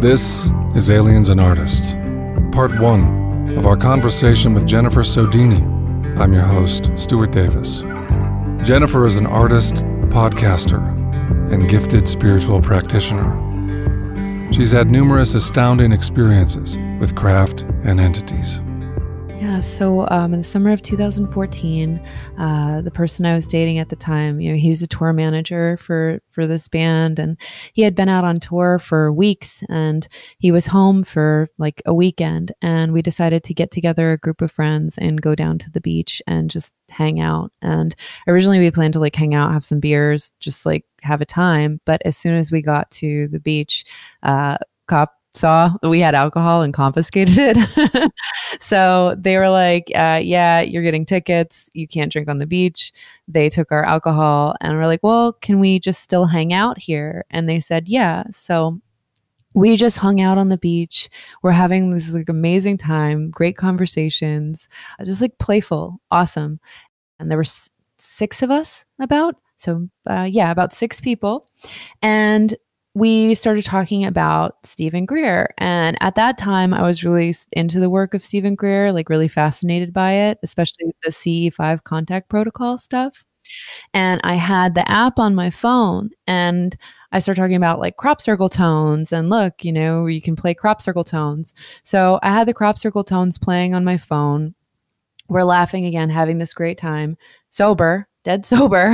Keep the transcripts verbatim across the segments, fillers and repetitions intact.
This is Aliens and Artists, part one of our conversation with Jennifer Sodini. I'm your host, Stuart Davis. Jennifer is an artist, podcaster, and gifted spiritual practitioner. She's had numerous astounding experiences with craft and entities. Yeah, so um, in the summer of two thousand fourteen, uh, the person I was dating at the time, you know, he was a tour manager for, for this band, and he had been out on tour for weeks, and he was home for like a weekend, and we decided to get together a group of friends and go down to the beach and just hang out. And originally we planned to like hang out, have some beers, just like have a time. But as soon as we got to the beach, uh, cop saw that we had alcohol and confiscated it. So they were like, uh, yeah, you're getting tickets. You can't drink on the beach. They took our alcohol and we're like, well, can we just still hang out here? And they said, yeah. So we just hung out on the beach. We're having this like amazing time, great conversations, just like playful, awesome. And there were s- six of us about. So uh, yeah, about six people. And we started talking about Stephen Greer. And at that time, I was really into the work of Stephen Greer, like really fascinated by it, especially the C E five contact protocol stuff. And I had the app on my phone, and I started talking about like crop circle tones and look, you know, you can play crop circle tones. So I had the crop circle tones playing on my phone. We're laughing again, having this great time, sober, dead sober.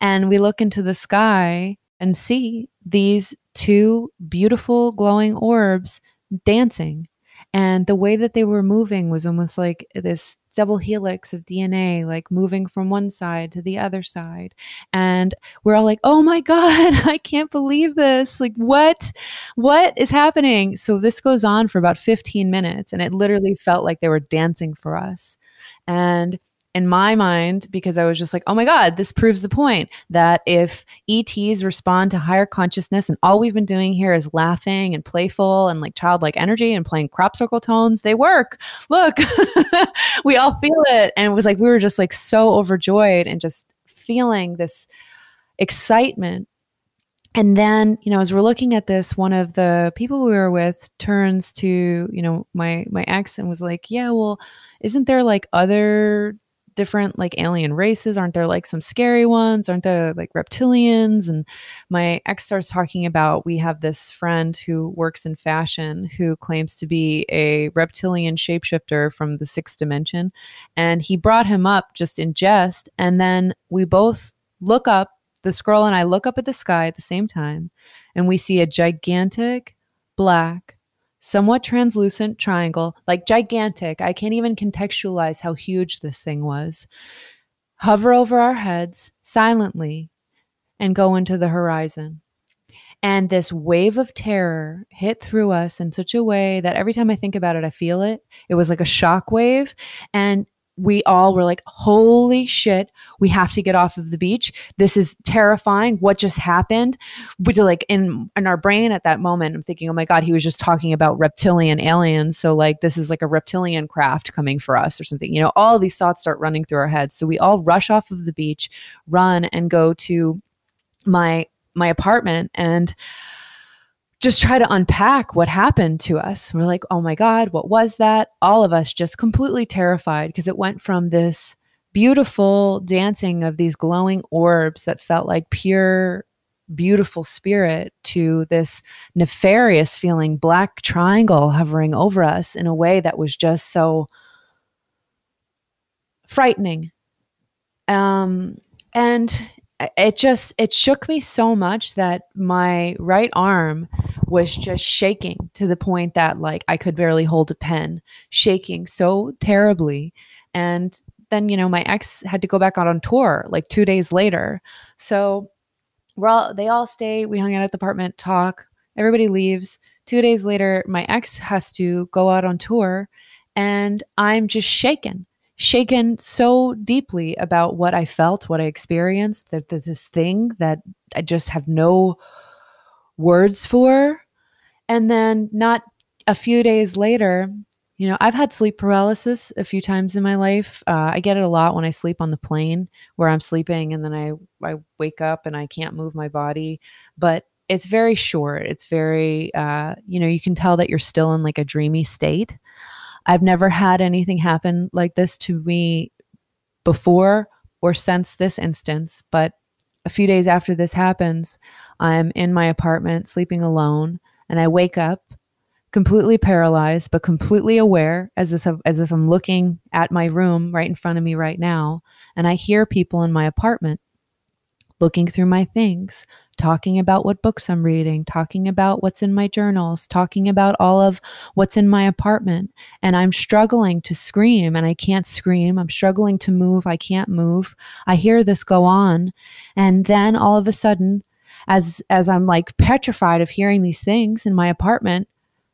And we look into the sky and see these two beautiful glowing orbs dancing. And the way that they were moving was almost like this double helix of D N A, like moving from one side to the other side. And we're all like, oh my God, I can't believe this. Like, what, what is happening? So this goes on for about fifteen minutes, and it literally felt like they were dancing for us. And in my mind, because I was just like, oh my God, this proves the point that if E Ts respond to higher consciousness and all we've been doing here is laughing and playful and like childlike energy and playing crop circle tones, they work. Look, we all feel it. And it was like, we were just like so overjoyed and just feeling this excitement. And then, you know, as we're looking at this, one of the people we were with turns to, you know, my, my ex and was like, yeah, well, isn't there like other different like alien races? Aren't there like some scary ones? Aren't there like reptilians? And my ex starts talking about, we have this friend who works in fashion who claims to be a reptilian shapeshifter from the sixth dimension. And he brought him up just in jest. And then we both look up, this girl and I look up at the sky at the same time, and we see a gigantic black, somewhat translucent triangle, like gigantic. I can't even contextualize how huge this thing was. Hover over our heads silently and go into the horizon. And this wave of terror hit through us in such a way that every time I think about it, I feel it. It was like a shock wave. And we all were like, holy shit, we have to get off of the beach. This is terrifying. What just happened? But like in, in our brain at that moment, I'm thinking, oh my God, he was just talking about reptilian aliens. So like, this is like a reptilian craft coming for us or something. You know, all these thoughts start running through our heads. So we all rush off of the beach, run and go to my, my apartment and just try to unpack what happened to us. We're like, oh my God, what was that? All of us just completely terrified, because it went from this beautiful dancing of these glowing orbs that felt like pure, beautiful spirit to this nefarious feeling black triangle hovering over us in a way that was just so frightening. Um, and it just, it shook me so much that my right arm was just shaking to the point that like I could barely hold a pen, shaking so terribly. And then, you know, my ex had to go back out on tour like two days later. So we're all, they all stay, we hung out at the apartment, talk, everybody leaves. Two days later, my ex has to go out on tour, and I'm just shaken. shaken so deeply about what I felt, what I experienced, that this thing that I just have no words for. And then not a few days later, you know, I've had sleep paralysis a few times in my life. Uh, I get it a lot when I sleep on the plane, where I'm sleeping and then I, I wake up and I can't move my body. But it's very short. It's very, uh, you know, you can tell that you're still in like a dreamy state. I've never had anything happen like this to me before or since this instance, but a few days after this happens, I'm in my apartment sleeping alone, and I wake up completely paralyzed, but completely aware as if, as if I'm looking at my room right in front of me right now, and I hear people in my apartment looking through my things, talking about what books I'm reading, talking about what's in my journals, talking about all of what's in my apartment. And I'm struggling to scream, and I can't scream. I'm struggling to move. I can't move. I hear this go on. And then all of a sudden, as as I'm like petrified of hearing these things in my apartment,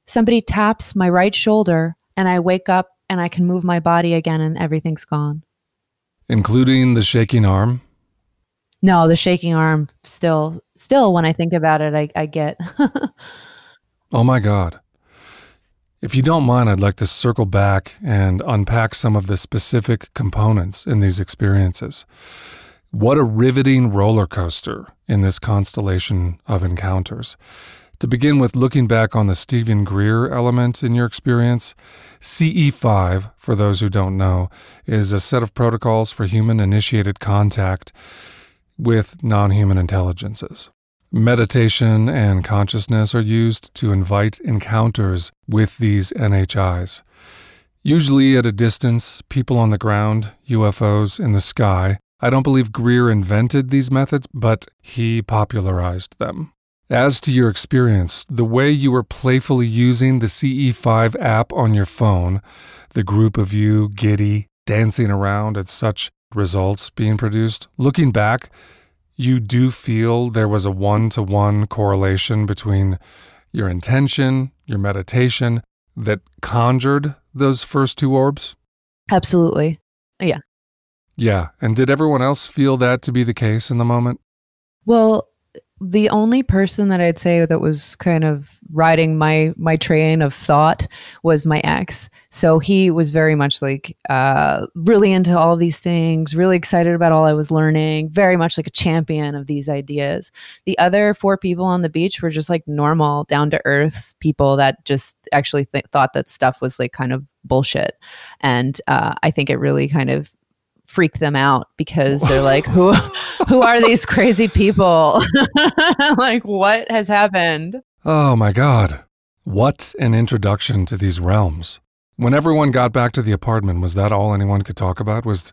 somebody taps my right shoulder, and I wake up and I can move my body again, and everything's gone. Including the shaking arm? No, the shaking arm, still, still when I think about it, I, I get. Oh my God. If you don't mind, I'd like to circle back and unpack some of the specific components in these experiences. What a riveting roller coaster in this constellation of encounters. To begin with, looking back on the Stephen Greer element in your experience, C E five, for those who don't know, is a set of protocols for human-initiated contact with non-human intelligences. Meditation and consciousness are used to invite encounters with these N H Is. Usually at a distance, people on the ground, U F Os in the sky. I don't believe Greer invented these methods, but he popularized them. As to your experience, the way you were playfully using the C E five app on your phone, the group of you, giddy, dancing around at such results being produced. Looking back, you do feel there was a one-to-one correlation between your intention, your meditation, that conjured those first two orbs? Absolutely. Yeah. Yeah. And did everyone else feel that to be the case in the moment? Well, the only person that I'd say that was kind of riding my, my train of thought was my ex. So he was very much like uh, really into all these things, really excited about all I was learning, very much like a champion of these ideas. The other four people on the beach were just like normal, down to earth people that just actually th- thought that stuff was like kind of bullshit. And uh, I think it really kind of freak them out, because they're like, who who are these crazy people? Like, what has happened? Oh my God. What an introduction to these realms. When everyone got back to the apartment, was that all anyone could talk about? Was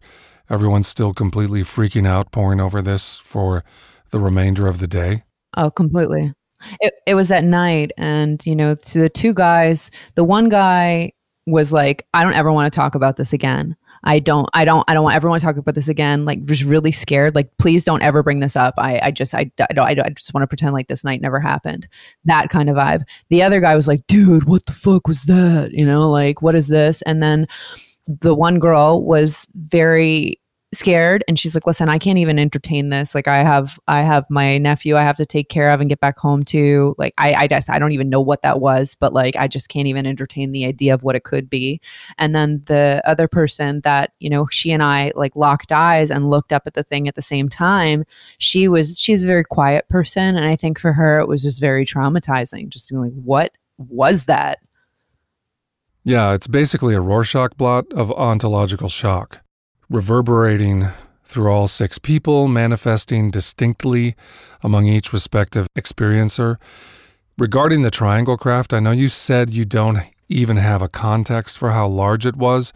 everyone still completely freaking out, poring over this for the remainder of the day? Oh, completely. It, it was at night, and, you know, to the two guys, the one guy was like, I don't ever want to talk about this again. I don't, I don't, I don't want everyone to talk about this again. Like, just really scared. Like, please don't ever bring this up. I, I just, I, I don't, I, I just want to pretend like this night never happened. That kind of vibe. The other guy was like, dude, what the fuck was that? You know, like, what is this? And then the one girl was very scared, and she's like, listen, I can't even entertain this. Like, I have, I have my nephew I have to take care of and get back home to. Like, I, I just, I don't even know what that was, but like, I just can't even entertain the idea of what it could be. And then the other person that, you know, she and I like locked eyes and looked up at the thing at the same time. She was, she's a very quiet person. And I think for her, it was just very traumatizing, just being like, what was that? Yeah. It's basically a Rorschach blot of ontological shock, reverberating through all six people, manifesting distinctly among each respective experiencer. Regarding the triangle craft, I know you said you don't even have a context for how large it was,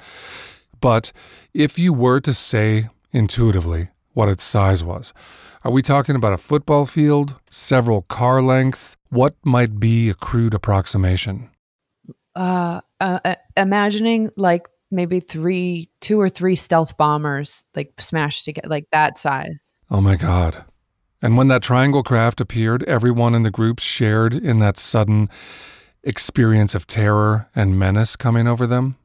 but if you were to say intuitively what its size was, are we talking about a football field, several car lengths? What might be a crude approximation? Uh, uh, imagining like maybe three, two or three stealth bombers, like smashed together, like that size. Oh my God. And when that triangle craft appeared, everyone in the group shared in that sudden experience of terror and menace coming over them?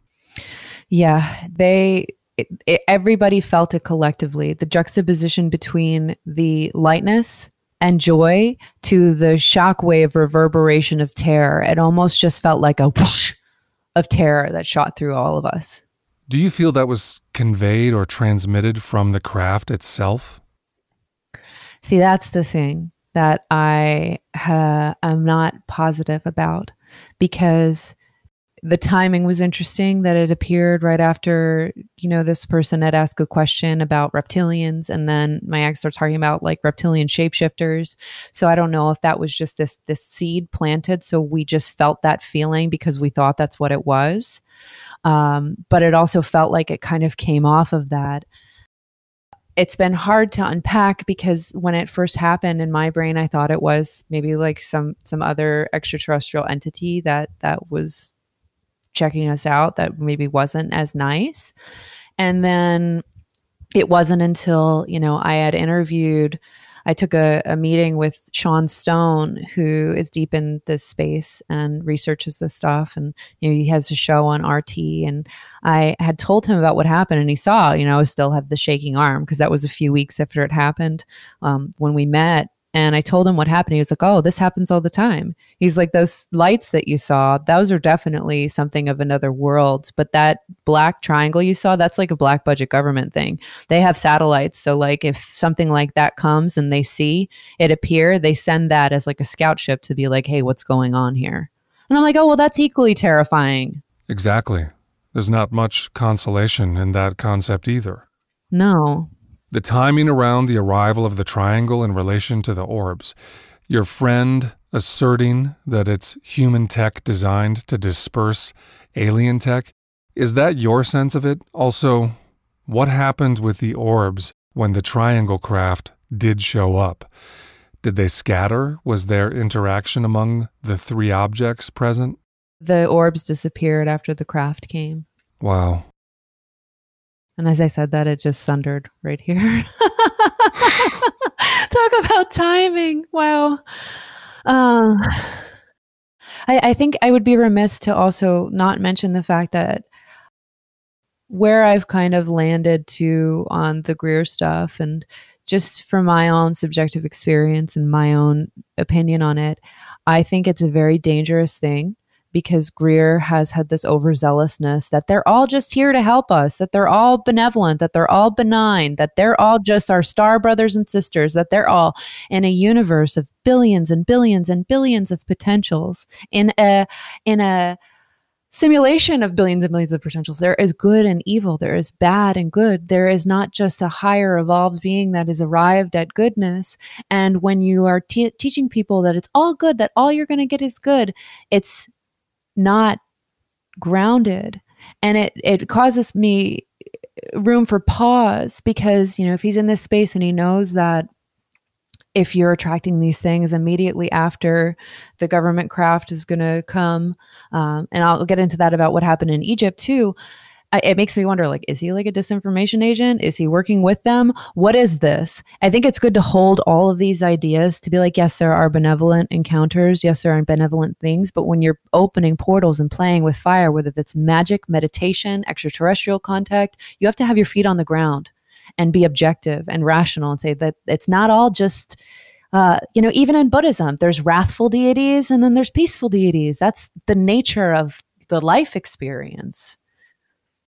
Yeah, they, it, it, everybody felt it collectively. The juxtaposition between the lightness and joy to the shockwave reverberation of terror. It almost just felt like a whoosh of terror that shot through all of us. Do you feel that was conveyed or transmitted from the craft itself? See, that's the thing. that I ha- am not positive about, because the timing was interesting that it appeared right after, you know, this person had asked a question about reptilians, and then my ex starts talking about like reptilian shapeshifters. So I don't know if that was just this, this seed planted. So we just felt that feeling because we thought that's what it was. Um, but it also felt like it kind of came off of that. It's been hard to unpack because when it first happened in my brain, I thought it was maybe like some, some other extraterrestrial entity that, that was checking us out, that maybe wasn't as nice. And then it wasn't until, you know, I had interviewed, I took a, a meeting with Sean Stone, who is deep in this space and researches this stuff. And, you know, he has a show on R T, and I had told him about what happened, and he saw, you know, I still had the shaking arm because that was a few weeks after it happened, um, when we met. And I told him what happened. He was like, oh, this happens all the time. He's like, those lights that you saw, those are definitely something of another world. But that black triangle you saw, that's like a black budget government thing. They have satellites. So like if something like that comes and they see it appear, they send that as like a scout ship to be like, hey, what's going on here? And I'm like, oh, well, that's equally terrifying. Exactly. There's not much consolation in that concept either. No. The timing around the arrival of the triangle in relation to the orbs, your friend asserting that it's human tech designed to disperse alien tech, is that your sense of it? Also, what happened with the orbs when the triangle craft did show up? Did they scatter? Was there interaction among the three objects present? The orbs disappeared after the craft came. Wow. And as I said that, it just sundered right here. Talk about timing. Wow. Um, I, I think I would be remiss to also not mention the fact that where I've kind of landed to on the Greer stuff, and just from my own subjective experience and my own opinion on it, I think it's a very dangerous thing. Because Greer has had this overzealousness that they're all just here to help us, that they're all benevolent, that they're all benign, that they're all just our star brothers and sisters, that they're all in a universe of billions and billions and billions of potentials, in a in a simulation of billions and billions of potentials. There is good and evil. There is bad and good. There is not just a higher evolved being that has arrived at goodness. And when you are te- teaching people that it's all good, that all you're going to get is good, it's not grounded. And it, it causes me room for pause, because, you know, if he's in this space and he knows that if you're attracting these things immediately after the government craft is going to come, um, and I'll get into that about what happened in Egypt too. I, it makes me wonder, like, is he like a disinformation agent? Is he working with them? What is this? I think it's good to hold all of these ideas to be like, yes, there are benevolent encounters. Yes, there are benevolent things. But when you're opening portals and playing with fire, whether that's magic, meditation, extraterrestrial contact, you have to have your feet on the ground and be objective and rational and say that it's not all just, uh, you know, even in Buddhism, there's wrathful deities and then there's peaceful deities. That's the nature of the life experience.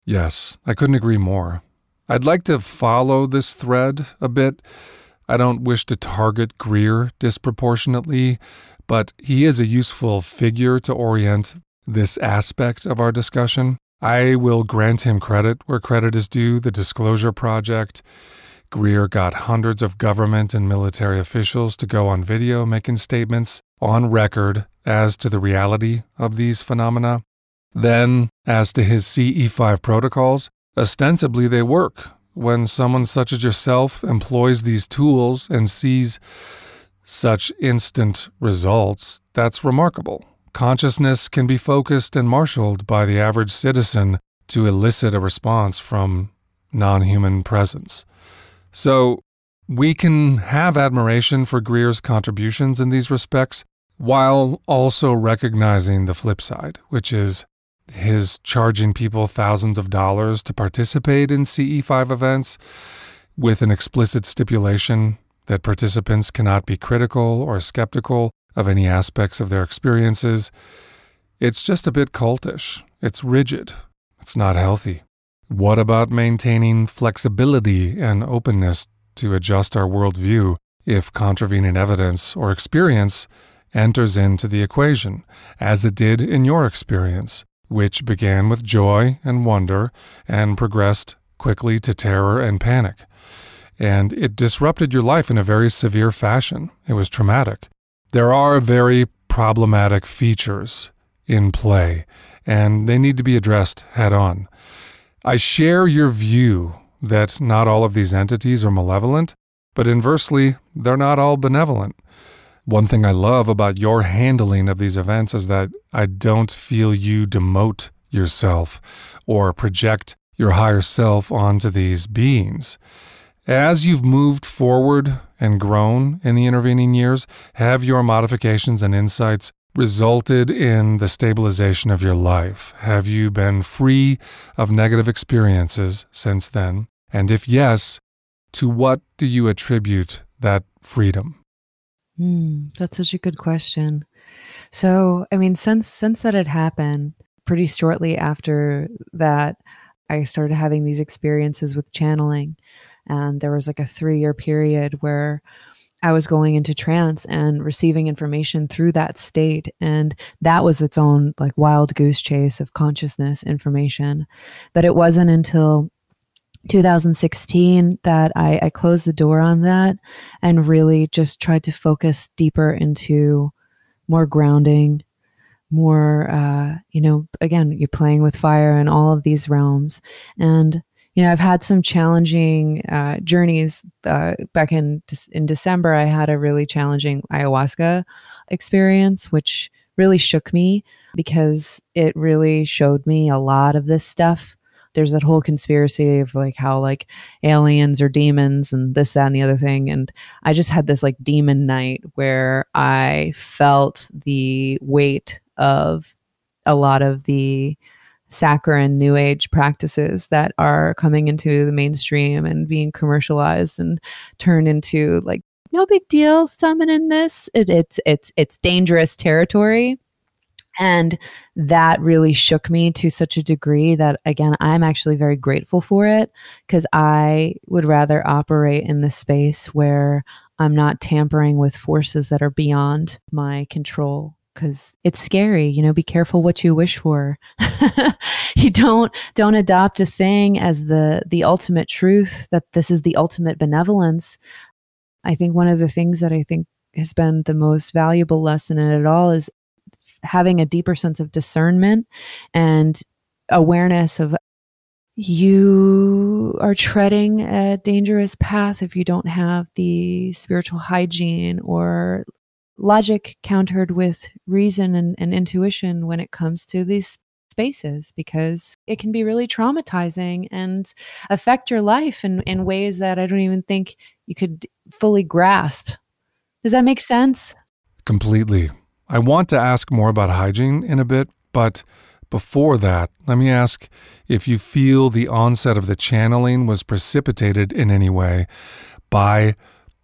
Yes, I couldn't agree more. I'd like to follow this thread a bit. I don't wish to target Greer disproportionately, but he is a useful figure to orient this aspect of our discussion. I will grant him credit where credit is due. The Disclosure Project. Greer got hundreds of government and military officials to go on video making statements on record as to the reality of these phenomena. Then, as to his C E five protocols, ostensibly they work when someone such as yourself employs these tools and sees such instant results. That's remarkable. Consciousness can be focused and marshaled by the average citizen to elicit a response from non-human presence. So, we can have admiration for Greer's contributions in these respects, while also recognizing the flip side, which is his charging people thousands of dollars to participate in C E five events with an explicit stipulation that participants cannot be critical or skeptical of any aspects of their experiences. It's just a bit cultish. It's rigid. It's not healthy. What about maintaining flexibility and openness to adjust our worldview if contravening evidence or experience enters into the equation, as it did in your experience, which began with joy and wonder and progressed quickly to terror and panic. And it disrupted your life in a very severe fashion. It was traumatic. There are very problematic features in play, and they need to be addressed head-on. I share your view that not all of these entities are malevolent, but inversely, they're not all benevolent. One thing I love about your handling of these events is that I don't feel you demote yourself or project your higher self onto these beings. As you've moved forward and grown in the intervening years, have your modifications and insights resulted in the stabilization of your life? Have you been free of negative experiences since then? And if yes, to what do you attribute that freedom? Mm, that's such a good question. So, I mean, since since that had happened, pretty shortly after that, I started having these experiences with channeling. And there was like a three-year period where I was going into trance and receiving information through that state. And that was its own like wild goose chase of consciousness information. But it wasn't until two thousand sixteen that I, I closed the door on that and really just tried to focus deeper into more grounding, more, uh, you know, again, you're playing with fire in all of these realms. And you know, I've had some challenging uh, journeys. Uh, back in in December, I had a really challenging ayahuasca experience, which really shook me because it really showed me a lot of this stuff. There's that whole conspiracy of like how like aliens or demons and this, that, and the other thing. And I just had this like demon night where I felt the weight of a lot of the saccharine new age practices that are coming into the mainstream and being commercialized and turned into like, no big deal, summoning this. It, it's, it's, it's dangerous territory. And that really shook me to such a degree that, again, I'm actually very grateful for it because I would rather operate in the space where I'm not tampering with forces that are beyond my control. Because it's scary, you know, be careful what you wish for. You don't don't adopt a thing as the the ultimate truth, that this is the ultimate benevolence. I think one of the things that I think has been the most valuable lesson in it all is having a deeper sense of discernment and awareness of you are treading a dangerous path if you don't have the spiritual hygiene or logic countered with reason and, and intuition when it comes to these spaces, because it can be really traumatizing and affect your life in, in ways that I don't even think you could fully grasp. Does that make sense? Completely. I want to ask more about hygiene in a bit, but before that, let me ask if you feel the onset of the channeling was precipitated in any way by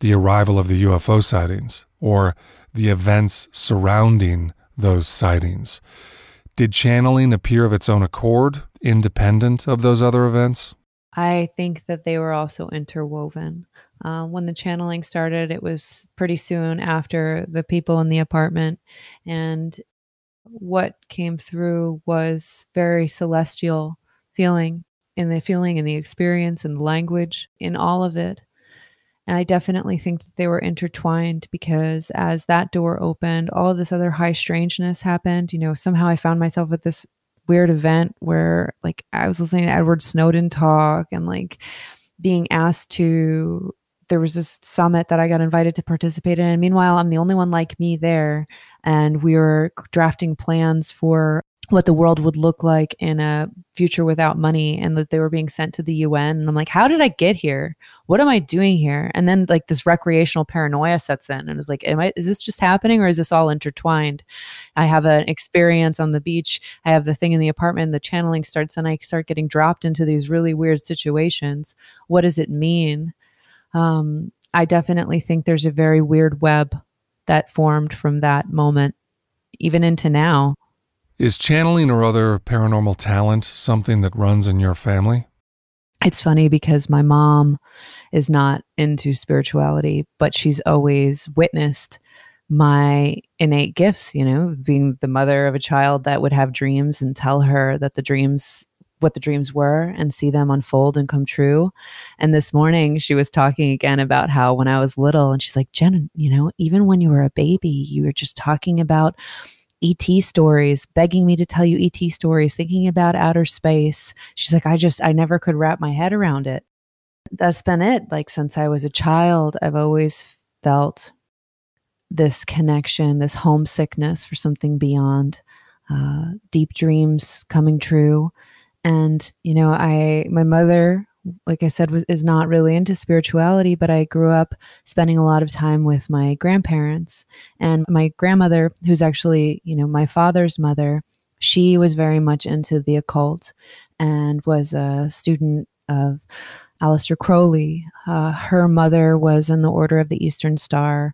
the arrival of the U F O sightings or the events surrounding those sightings. Did channeling appear of its own accord, independent of those other events? I think that they were also interwoven. Uh, when the channeling started, it was pretty soon after the people in the apartment. And what came through was very celestial feeling, in the feeling and the experience and the language in all of it. And I definitely think that they were intertwined because as that door opened, all of this other high strangeness happened. You know, somehow I found myself at this weird event where like I was listening to Edward Snowden talk and like being asked to, there was this summit that I got invited to participate in. And meanwhile, I'm the only one like me there. And we were drafting plans for what the world would look like in a future without money, and that they were being sent to the U N. And I'm like, how did I get here? What am I doing here? And then like this recreational paranoia sets in, and it's like, am I, is this just happening or is this all intertwined? I have an experience on the beach. I have the thing in the apartment, the channeling starts, and I start getting dropped into these really weird situations. What does it mean? Um, I definitely think there's a very weird web that formed from that moment, even into now. Is channeling or other paranormal talent something that runs in your family? It's funny because my mom is not into spirituality, but she's always witnessed my innate gifts, you know, being the mother of a child that would have dreams and tell her that the dreams, what the dreams were, and see them unfold and come true. And this morning she was talking again about how when I was little, and she's like, Jen, you know, even when you were a baby, you were just talking about E T stories, begging me to tell you E T stories, thinking about outer space. She's like, I just, I never could wrap my head around it. That's been it. Like, since I was a child, I've always felt this connection, this homesickness for something beyond, uh, deep dreams coming true. And, you know, I, my mother, like I said, was, is not really into spirituality, but I grew up spending a lot of time with my grandparents, and my grandmother, who's actually, you know, my father's mother, she was very much into the occult and was a student of Aleister Crowley. Uh, her mother was in the Order of the Eastern Star,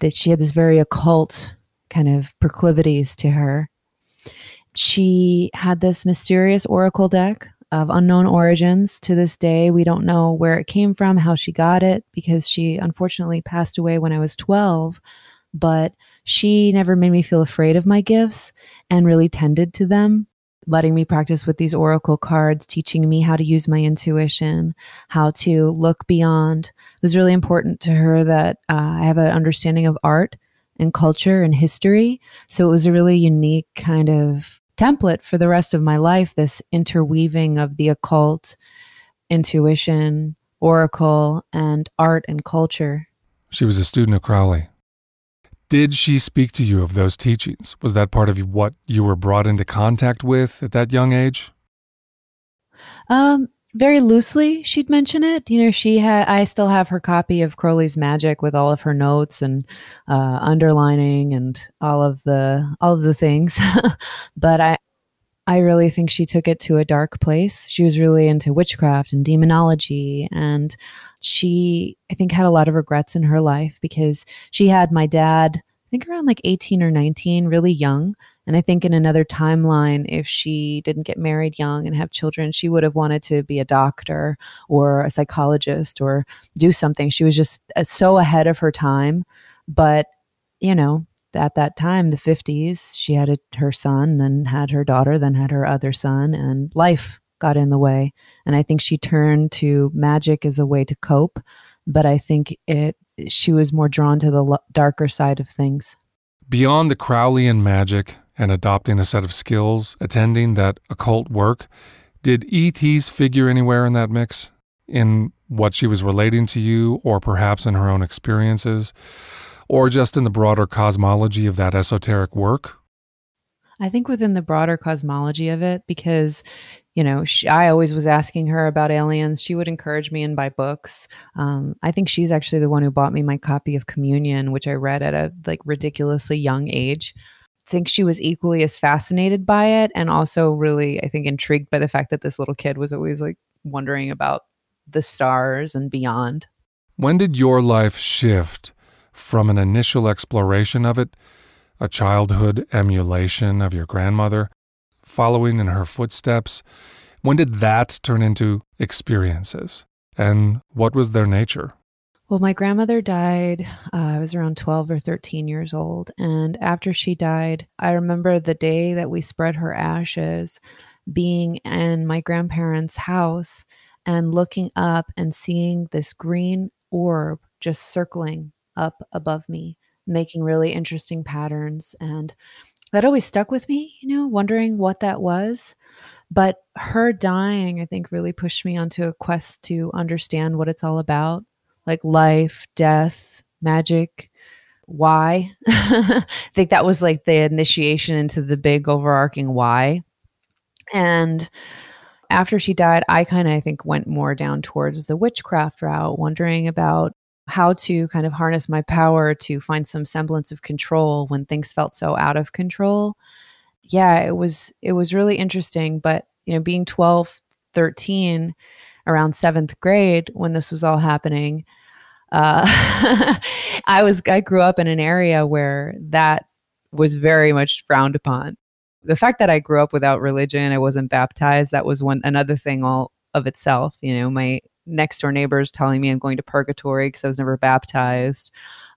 that she had this very occult kind of proclivities to her. She had this mysterious oracle deck of unknown origins. To this day, we don't know where it came from, how she got it, because she unfortunately passed away when I was twelve, but she never made me feel afraid of my gifts and really tended to them, letting me practice with these oracle cards, teaching me how to use my intuition, how to look beyond. It was really important to her that uh, I have an understanding of art and culture and history. So it was a really unique kind of template for the rest of my life, this interweaving of the occult, intuition, oracle, and art and culture. She was a student of Crowley. Did she speak to you of those teachings? Was that part of what you were brought into contact with at that young age? Um, very loosely, she'd mention it. You know, she had. I still have her copy of Crowley's Magic with all of her notes and uh, underlining and all of the all of the things. But I, I really think she took it to a dark place. She was really into witchcraft and demonology, and she, I think, had a lot of regrets in her life because she had my dad, I think around like eighteen or nineteen, really young. And I think in another timeline, if she didn't get married young and have children, she would have wanted to be a doctor or a psychologist or do something. She was just so ahead of her time. But, you know, at that time, the fifties, she had a, her son, then had her daughter, then had her other son, and life got in the way. And I think she turned to magic as a way to cope, but I think it she was more drawn to the lo- darker side of things. Beyond the Crowleyan magic and adopting a set of skills, attending that occult work, did E Ts figure anywhere in that mix, in what she was relating to you, or perhaps in her own experiences, or just in the broader cosmology of that esoteric work? I think within the broader cosmology of it, because, you know, she, I always was asking her about aliens. She would encourage me and buy books. Um, I think she's actually the one who bought me my copy of Communion, which I read at a like ridiculously young age. I think she was equally as fascinated by it, and also really, I think, intrigued by the fact that this little kid was always like wondering about the stars and beyond. When did your life shift from an initial exploration of it, a childhood emulation of your grandmother, following in her footsteps? When did that turn into experiences? And what was their nature? Well, my grandmother died, uh, I was around twelve or thirteen years old. And after she died, I remember the day that we spread her ashes, being in my grandparents' house and looking up and seeing this green orb just circling up above me, making really interesting patterns. And that always stuck with me, you know, wondering what that was. But her dying, I think, really pushed me onto a quest to understand what it's all about, like life, death, magic, why. I think that was like the initiation into the big overarching why. And after she died, I kind of, I think, went more down towards the witchcraft route, wondering about how to kind of harness my power to find some semblance of control when things felt so out of control. Yeah, it was it was really interesting. But, you know, being twelve, thirteen, around seventh grade when this was all happening, uh, I was I grew up in an area where that was very much frowned upon. The fact that I grew up without religion, I wasn't baptized, that was one another thing all of itself. You know, my next door neighbors telling me I'm going to purgatory because I was never baptized.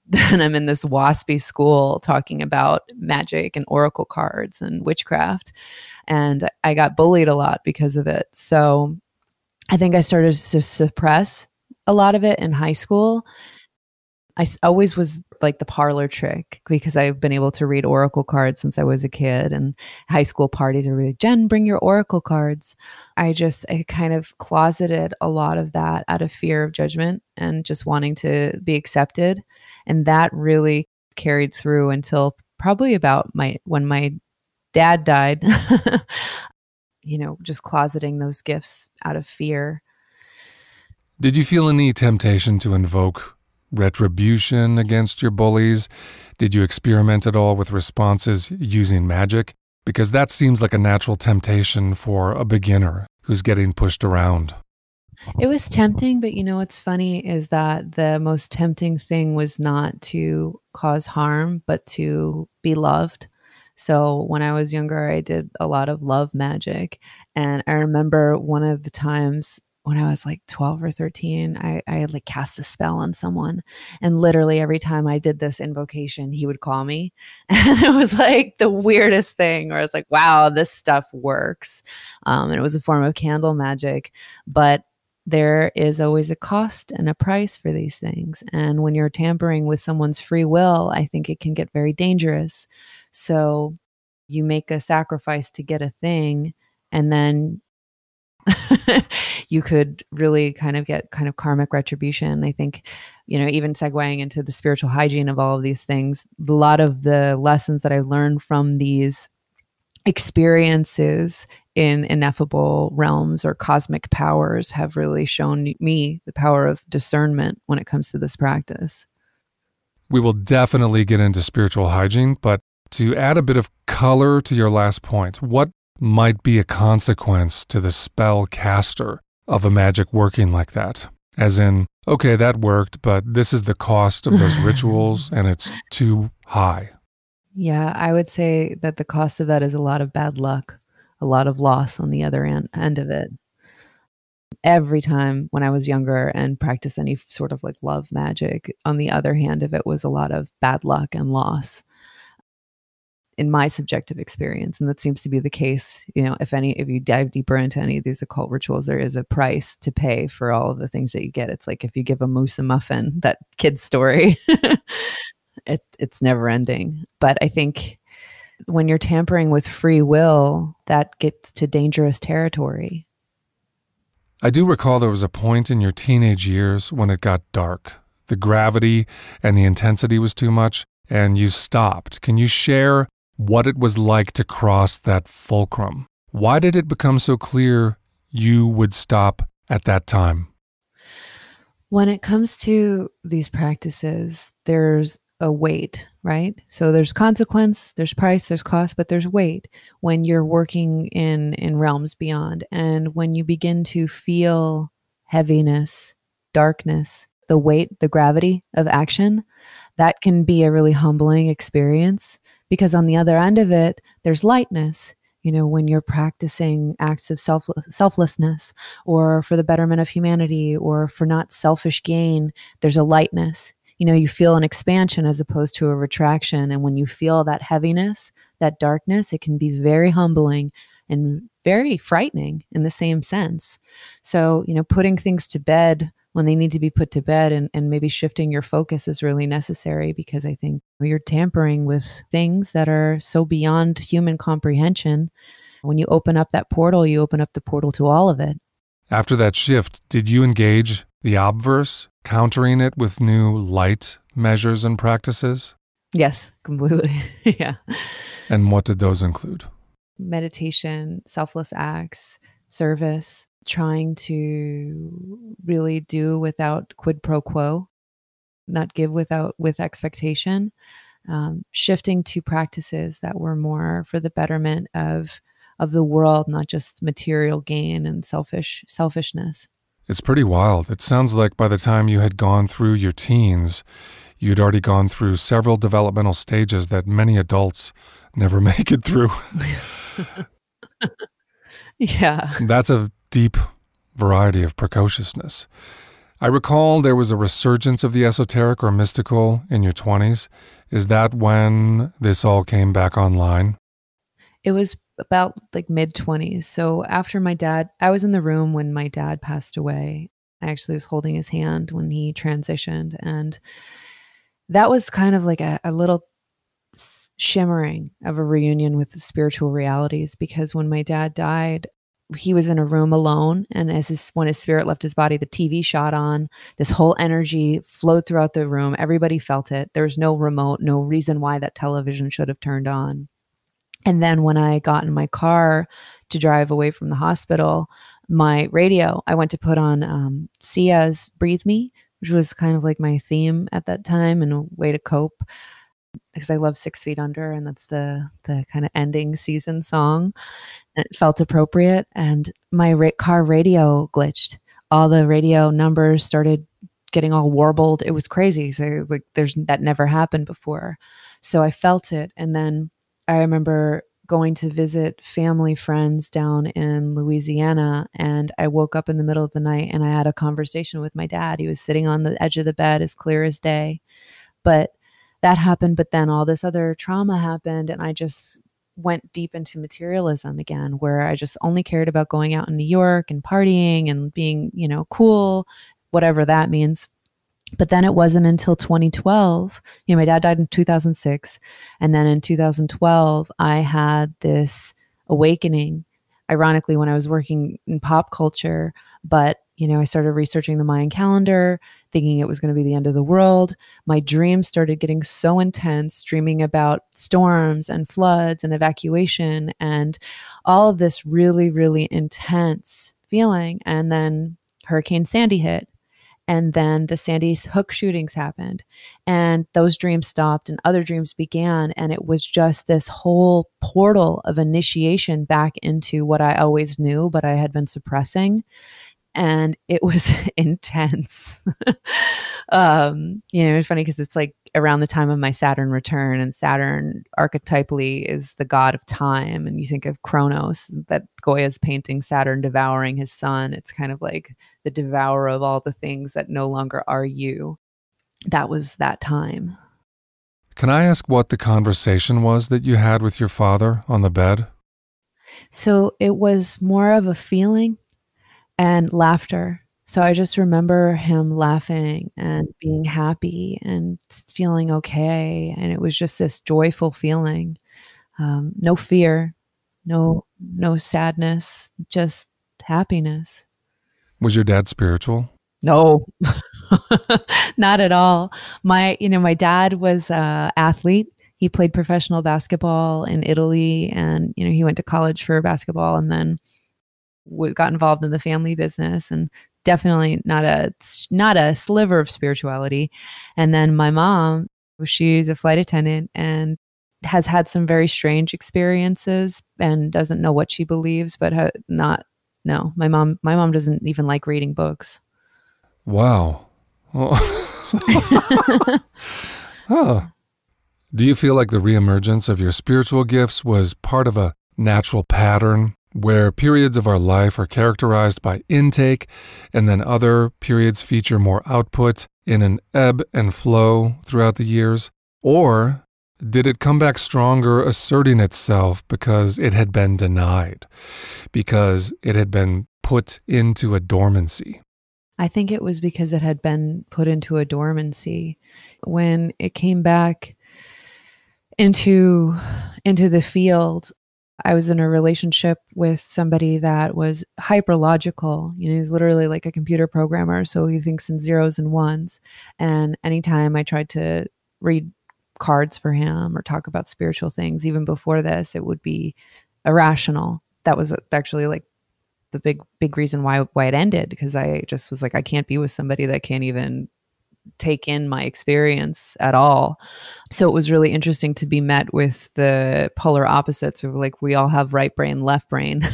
Then I'm in this waspy school talking about magic and oracle cards and witchcraft. And I got bullied a lot because of it. So I think I started to suppress a lot of it in high school. I always was like the parlor trick because I've been able to read oracle cards since I was a kid, and high school parties are really, Jen, bring your oracle cards. I just, I kind of closeted a lot of that out of fear of judgment and just wanting to be accepted. And that really carried through until probably about my, when my dad died, you know, just closeting those gifts out of fear. Did you feel any temptation to invoke retribution against your bullies? Did you experiment at all with responses using magic? Because that seems like a natural temptation for a beginner who's getting pushed around. It was tempting, but you know what's funny is that the most tempting thing was not to cause harm, but to be loved. So when I was younger, I did a lot of love magic. And I remember one of the times when I was like twelve or thirteen, I, I had like cast a spell on someone. And literally every time I did this invocation, he would call me. And it was like the weirdest thing where I was like, wow, this stuff works. Um, and it was a form of candle magic. But there is always a cost and a price for these things. And when you're tampering with someone's free will, I think it can get very dangerous. So you make a sacrifice to get a thing, and then you could really kind of get kind of karmic retribution. I think, you know, even segueing into the spiritual hygiene of all of these things, a lot of the lessons that I learned from these experiences in ineffable realms or cosmic powers have really shown me the power of discernment when it comes to this practice. We will definitely get into spiritual hygiene, but to add a bit of color to your last point, what might be a consequence to the spell caster of a magic working like that? As in, okay, that worked, but this is the cost of those rituals and it's too high. Yeah, I would say that the cost of that is a lot of bad luck, a lot of loss on the other end, end of it. Every time when I was younger and practiced any sort of like love magic, on the other hand of it was a lot of bad luck and loss, in my subjective experience. And that seems to be the case. You know, if any, if you dive deeper into any of these occult rituals, there is a price to pay for all of the things that you get. It's like if you give a moose a muffin, that kid's story, it, it's never ending. But I think when you're tampering with free will, that gets to dangerous territory. I do recall there was a point in your teenage years when it got dark. The gravity and the intensity was too much, and you stopped. Can you share what it was like to cross that fulcrum? Why did it become so clear you would stop at that time? When it comes to these practices, there's a weight, right? So there's consequence, there's price, there's cost, but there's weight when you're working in, in realms beyond. And when you begin to feel heaviness, darkness, the weight, the gravity of action, that can be a really humbling experience. Because on the other end of it, there's lightness. You know, when you're practicing acts of selfless, selflessness or for the betterment of humanity or for not selfish gain, there's a lightness. You know, you feel an expansion as opposed to a retraction. And when you feel that heaviness, that darkness, it can be very humbling and very frightening in the same sense. So, you know, putting things to bed when they need to be put to bed and, and maybe shifting your focus is really necessary, because I think you're tampering with things that are so beyond human comprehension. When you open up that portal, you open up the portal to all of it. After that shift, did you engage the obverse, countering it with new light measures and practices? Yes, completely. Yeah. And what did those include? Meditation, selfless acts, service, trying to really do without quid pro quo, not give without with expectation, um, shifting to practices that were more for the betterment of of the world, not just material gain and selfish selfishness. It's pretty wild. It sounds like by the time you had gone through your teens, you'd already gone through several developmental stages that many adults never make it through. Yeah. That's a deep variety of precociousness. I recall there was a resurgence of the esoteric or mystical in your twenties. Is that when this all came back online? It was about like mid-twenties. So after my dad, I was in the room when my dad passed away. I actually was holding his hand when he transitioned. And that was kind of like a, a little shimmering of a reunion with the spiritual realities, because when my dad died, he was in a room alone. And as his, when his spirit left his body, the T V shot on, this whole energy flowed throughout the room. Everybody felt it. There was no remote, no reason why that television should have turned on. And then when I got in my car to drive away from the hospital, my radio, I went to put on um, Sia's Breathe Me, which was kind of like my theme at that time and a way to cope, because I love Six Feet Under, and that's the the kind of ending season song. It felt appropriate, and my ra- car radio glitched. All the radio numbers started getting all warbled. It was crazy. So like, there's that never happened before. So I felt it, and then I remember going to visit family friends down in Louisiana, and I woke up in the middle of the night and I had a conversation with my dad. He was sitting on the edge of the bed, as clear as day, but that happened. But then all this other trauma happened, and I just went deep into materialism again, where I just only cared about going out in New York and partying and being, you know, cool, whatever that means. But then it wasn't until twenty twelve, you know, my dad died in two thousand six. And then in two thousand twelve, I had this awakening, ironically, when I was working in pop culture. But, you know, I started researching the Mayan calendar, thinking it was going to be the end of the world. My dreams started getting so intense, dreaming about storms and floods and evacuation and all of this really, really intense feeling. And then Hurricane Sandy hit. And then the Sandy Hook shootings happened, and those dreams stopped and other dreams began. And it was just this whole portal of initiation back into what I always knew, but I had been suppressing. And it was intense. um, you know, it's funny because it's like around the time of my Saturn return, and Saturn archetypally is the god of time. And you think of Kronos, that Goya's painting, Saturn devouring his son. It's kind of like the devourer of all the things that no longer are you. That was that time. Can I ask what the conversation was that you had with your father on the bed? So it was more of a feeling. And laughter. So I just remember him laughing and being happy and feeling okay. And it was just this joyful feeling. Um, no fear, no no sadness, just happiness. Was your dad spiritual? No, not at all. My, you know, my dad was an athlete. He played professional basketball in Italy, and, you know, he went to college for basketball, and then got involved in the family business, and definitely not a not a sliver of spirituality. And then my mom, she's a flight attendant and has had some very strange experiences and doesn't know what she believes, but ha- not no. My mom, my mom doesn't even like reading books. Wow. Oh. Huh. Do you feel like the reemergence of your spiritual gifts was part of a natural pattern, where periods of our life are characterized by intake, and then other periods feature more output in an ebb and flow throughout the years? Or did it come back stronger, asserting itself because it had been denied, because it had been put into a dormancy? I think it was because it had been put into a dormancy. When it came back into, into the field, I was in a relationship with somebody that was hyperlogical. You know, he's literally like a computer programmer, so he thinks in zeros and ones. And anytime I tried to read cards for him or talk about spiritual things, even before this, it would be irrational. That was actually like the big, big reason why why it ended, because I just was like, I can't be with somebody that can't even take in my experience at all. So it was really interesting to be met with the polar opposites of like, we all have right brain, left brain.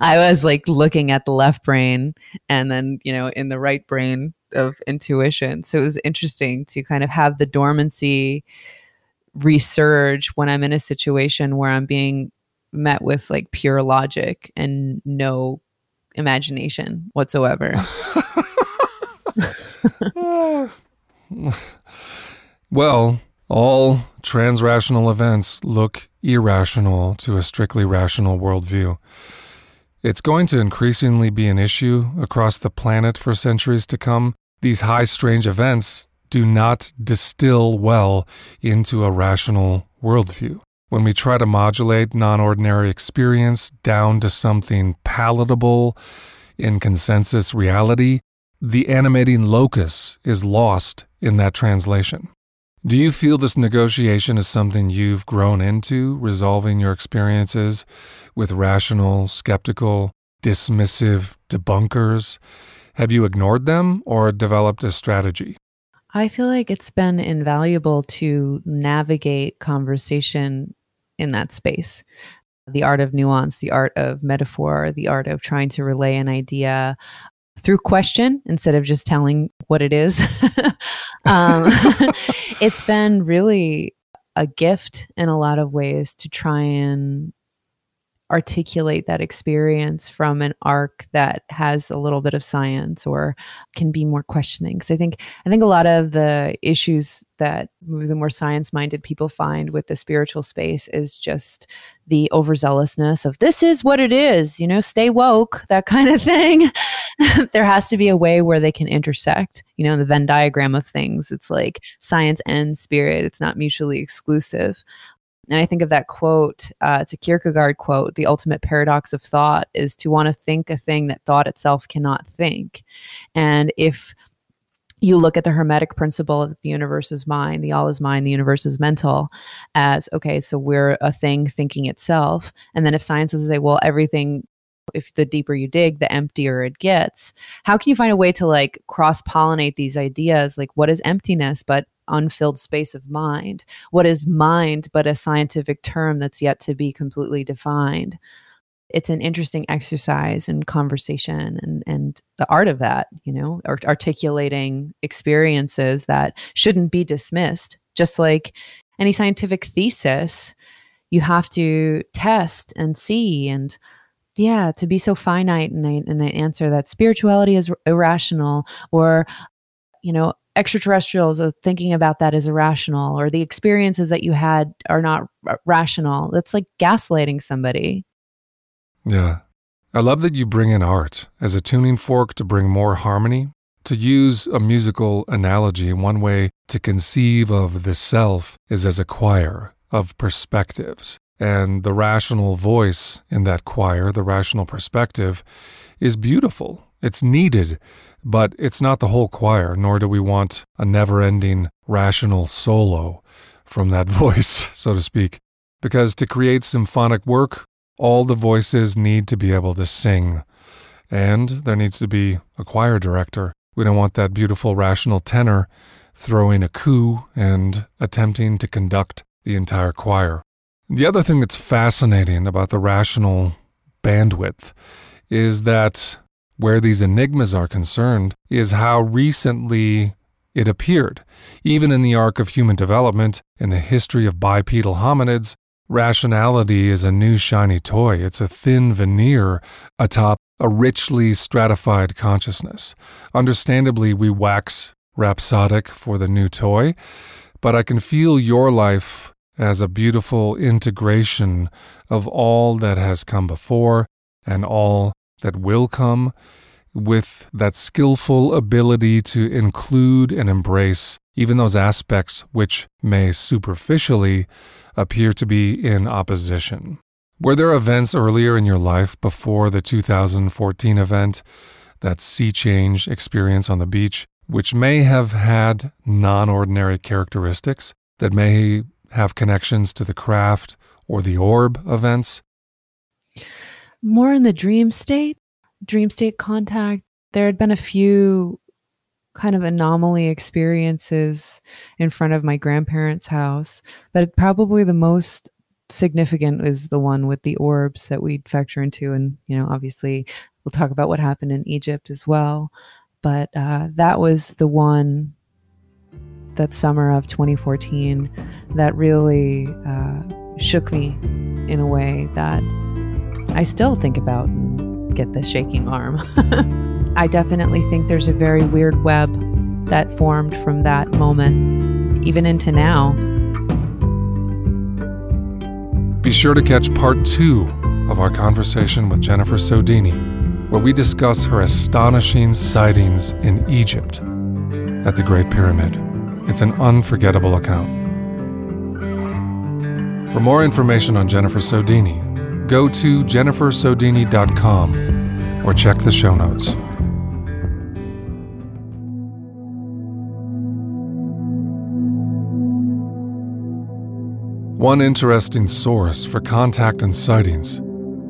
I was like looking at the left brain and then, you know, in the right brain of intuition. So it was interesting to kind of have the dormancy resurge when I'm in a situation where I'm being met with like pure logic and no imagination whatsoever. Well, all transrational events look irrational to a strictly rational worldview. It's going to increasingly be an issue across the planet for centuries to come. These high strange events do not distill well into a rational worldview. When we try to modulate non-ordinary experience down to something palatable in consensus reality, the animating locus is lost in that translation. Do you feel this negotiation is something you've grown into, resolving your experiences with rational, skeptical, dismissive debunkers? Have you ignored them or developed a strategy? I feel like it's been invaluable to navigate conversation in that space. The art of nuance, the art of metaphor, the art of trying to relay an idea through question instead of just telling what it is. um, it's been really a gift in a lot of ways to try and articulate that experience from an arc that has a little bit of science or can be more questioning. Because I think I think a lot of the issues that the more science-minded people find with the spiritual space is just the overzealousness of this is what it is, you know, stay woke, that kind of thing. There has to be a way where they can intersect, you know, the Venn diagram of things. It's like science and spirit. It's not mutually exclusive. And I think of that quote, uh, it's a Kierkegaard quote, the ultimate paradox of thought is to want to think a thing that thought itself cannot think. And if you look at the Hermetic principle that the universe is mind, the all is mind, the universe is mental, as, okay, so we're a thing thinking itself. And then if science was to say, well, everything, if the deeper you dig, the emptier it gets, how can you find a way to like cross-pollinate these ideas? Like what is emptiness but unfilled space of mind? What is mind but a scientific term that's yet to be completely defined? It's an interesting exercise in conversation and and the art of that, you know, art- articulating experiences that shouldn't be dismissed. Just like any scientific thesis, you have to test and see. And yeah, to be so finite and I, and I answer that spirituality is r- irrational, or, you know, extraterrestrials are thinking about that as irrational, or the experiences that you had are not r- rational. That's like gaslighting somebody. Yeah. I love that you bring in art as a tuning fork to bring more harmony. To use a musical analogy, one way to conceive of the self is as a choir of perspectives. And the rational voice in that choir, the rational perspective, is beautiful. It's needed, but it's not the whole choir, nor do we want a never-ending rational solo from that voice, so to speak. Because to create symphonic work, all the voices need to be able to sing. And there needs to be a choir director. We don't want that beautiful rational tenor throwing a coup and attempting to conduct the entire choir. The other thing that's fascinating about the rational bandwidth is that where these enigmas are concerned is how recently it appeared. Even in the arc of human development, in the history of bipedal hominids, rationality is a new shiny toy. It's a thin veneer atop a richly stratified consciousness. Understandably, we wax rhapsodic for the new toy, but I can feel your life as a beautiful integration of all that has come before and all that will come, with that skillful ability to include and embrace even those aspects which may superficially appear to be in opposition. Were there events earlier in your life before the two thousand fourteen event, that sea change experience on the beach, which may have had non-ordinary characteristics that may have connections to the craft or the orb events? More in the dream state, dream state contact. There had been a few kind of anomaly experiences in front of my grandparents' house, but probably the most significant is the one with the orbs that we'd factor into. And, you know, obviously we'll talk about what happened in Egypt as well. But uh, that was the one that summer of twenty fourteen that really uh, shook me in a way that I still think about and get the shaking arm. I definitely think there's a very weird web that formed from that moment, even into now. Be sure to catch part two of our conversation with Jennifer Sodini, where we discuss her astonishing sightings in Egypt at the Great Pyramid. It's an unforgettable account. For more information on Jennifer Sodini, go to jennifer sodini dot com or check the show notes. One interesting source for contact and sightings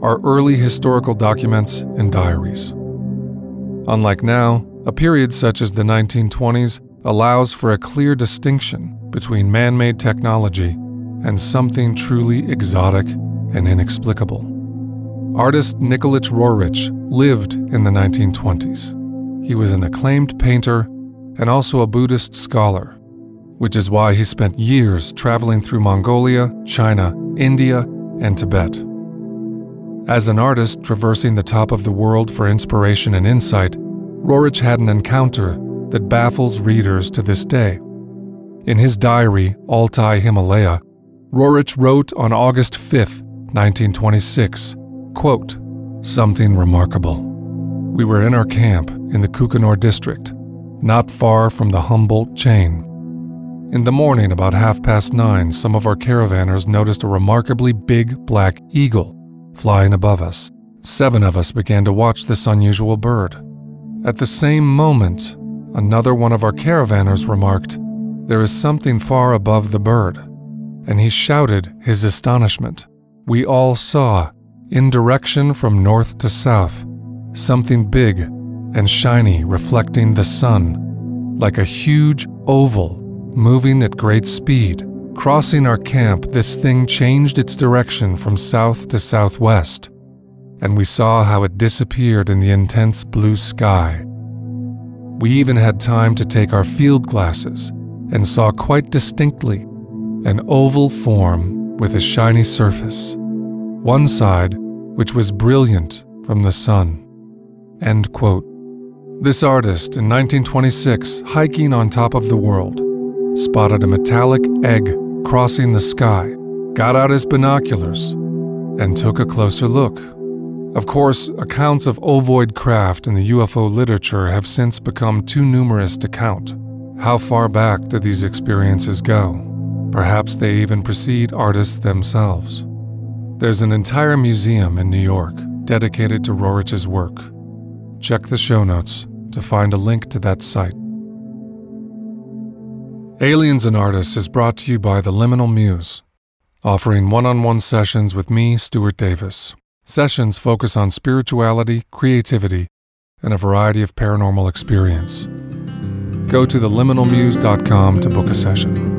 are early historical documents and diaries. Unlike now, a period such as the nineteen twenties allows for a clear distinction between man-made technology and something truly exotic and inexplicable. Artist Nicholas Roerich lived in the nineteen twenties. He was an acclaimed painter and also a Buddhist scholar, which is why he spent years traveling through Mongolia, China, India, and Tibet. As an artist traversing the top of the world for inspiration and insight, Roerich had an encounter that baffles readers to this day. In his diary, Altai Himalaya, Roerich wrote on August fifth, nineteen twenty-six, quote, "Something remarkable. We were in our camp in the Kukunor district, not far from the Humboldt chain. In the morning, about half past nine, some of our caravanners noticed a remarkably big black eagle flying above us. Seven of us began to watch this unusual bird. At the same moment, another one of our caravanners remarked, 'There is something far above the bird,' and he shouted his astonishment. We all saw, in direction from north to south, something big and shiny reflecting the sun, like a huge oval moving at great speed. Crossing our camp, this thing changed its direction from south to southwest, and we saw how it disappeared in the intense blue sky. We even had time to take our field glasses and saw quite distinctly an oval form with a shiny surface, one side which was brilliant from the sun." End quote. This artist in nineteen twenty-six, hiking on top of the world, spotted a metallic egg crossing the sky, got out his binoculars, and took a closer look. Of course, accounts of ovoid craft in the U F O literature have since become too numerous to count. How far back did these experiences go? Perhaps they even precede artists themselves. There's an entire museum in New York dedicated to Roerich's work. Check the show notes to find a link to that site. Aliens and Artists is brought to you by The Liminal Muse, offering one-on-one sessions with me, Stuart Davis. Sessions focus on spirituality, creativity, and a variety of paranormal experience. Go to the liminal muse dot com to book a session.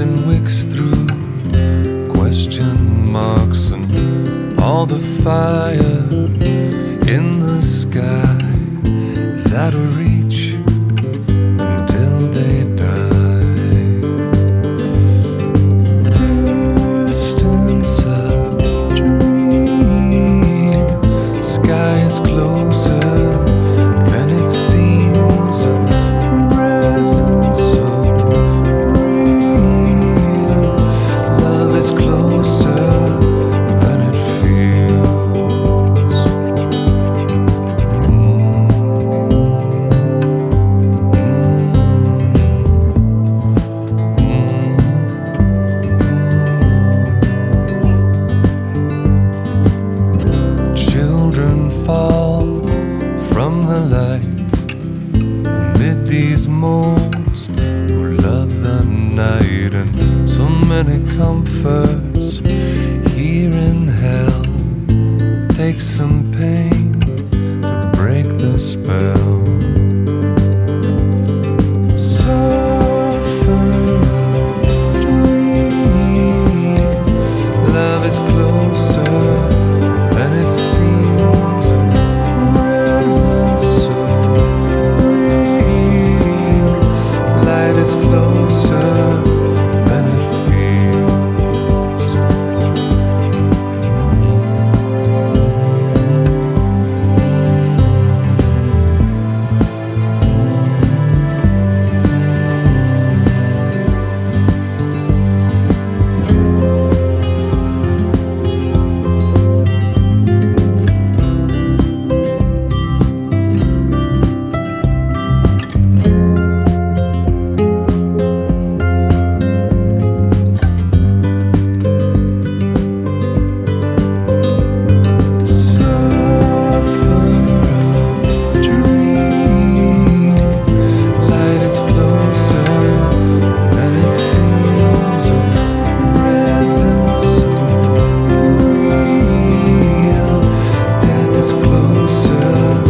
And wicks through question marks and all the fire in the sky is out of reach until they die. Distance a dream, sky is closer than it seems, a presence so closer. Closer than it seems, a presence so is closer.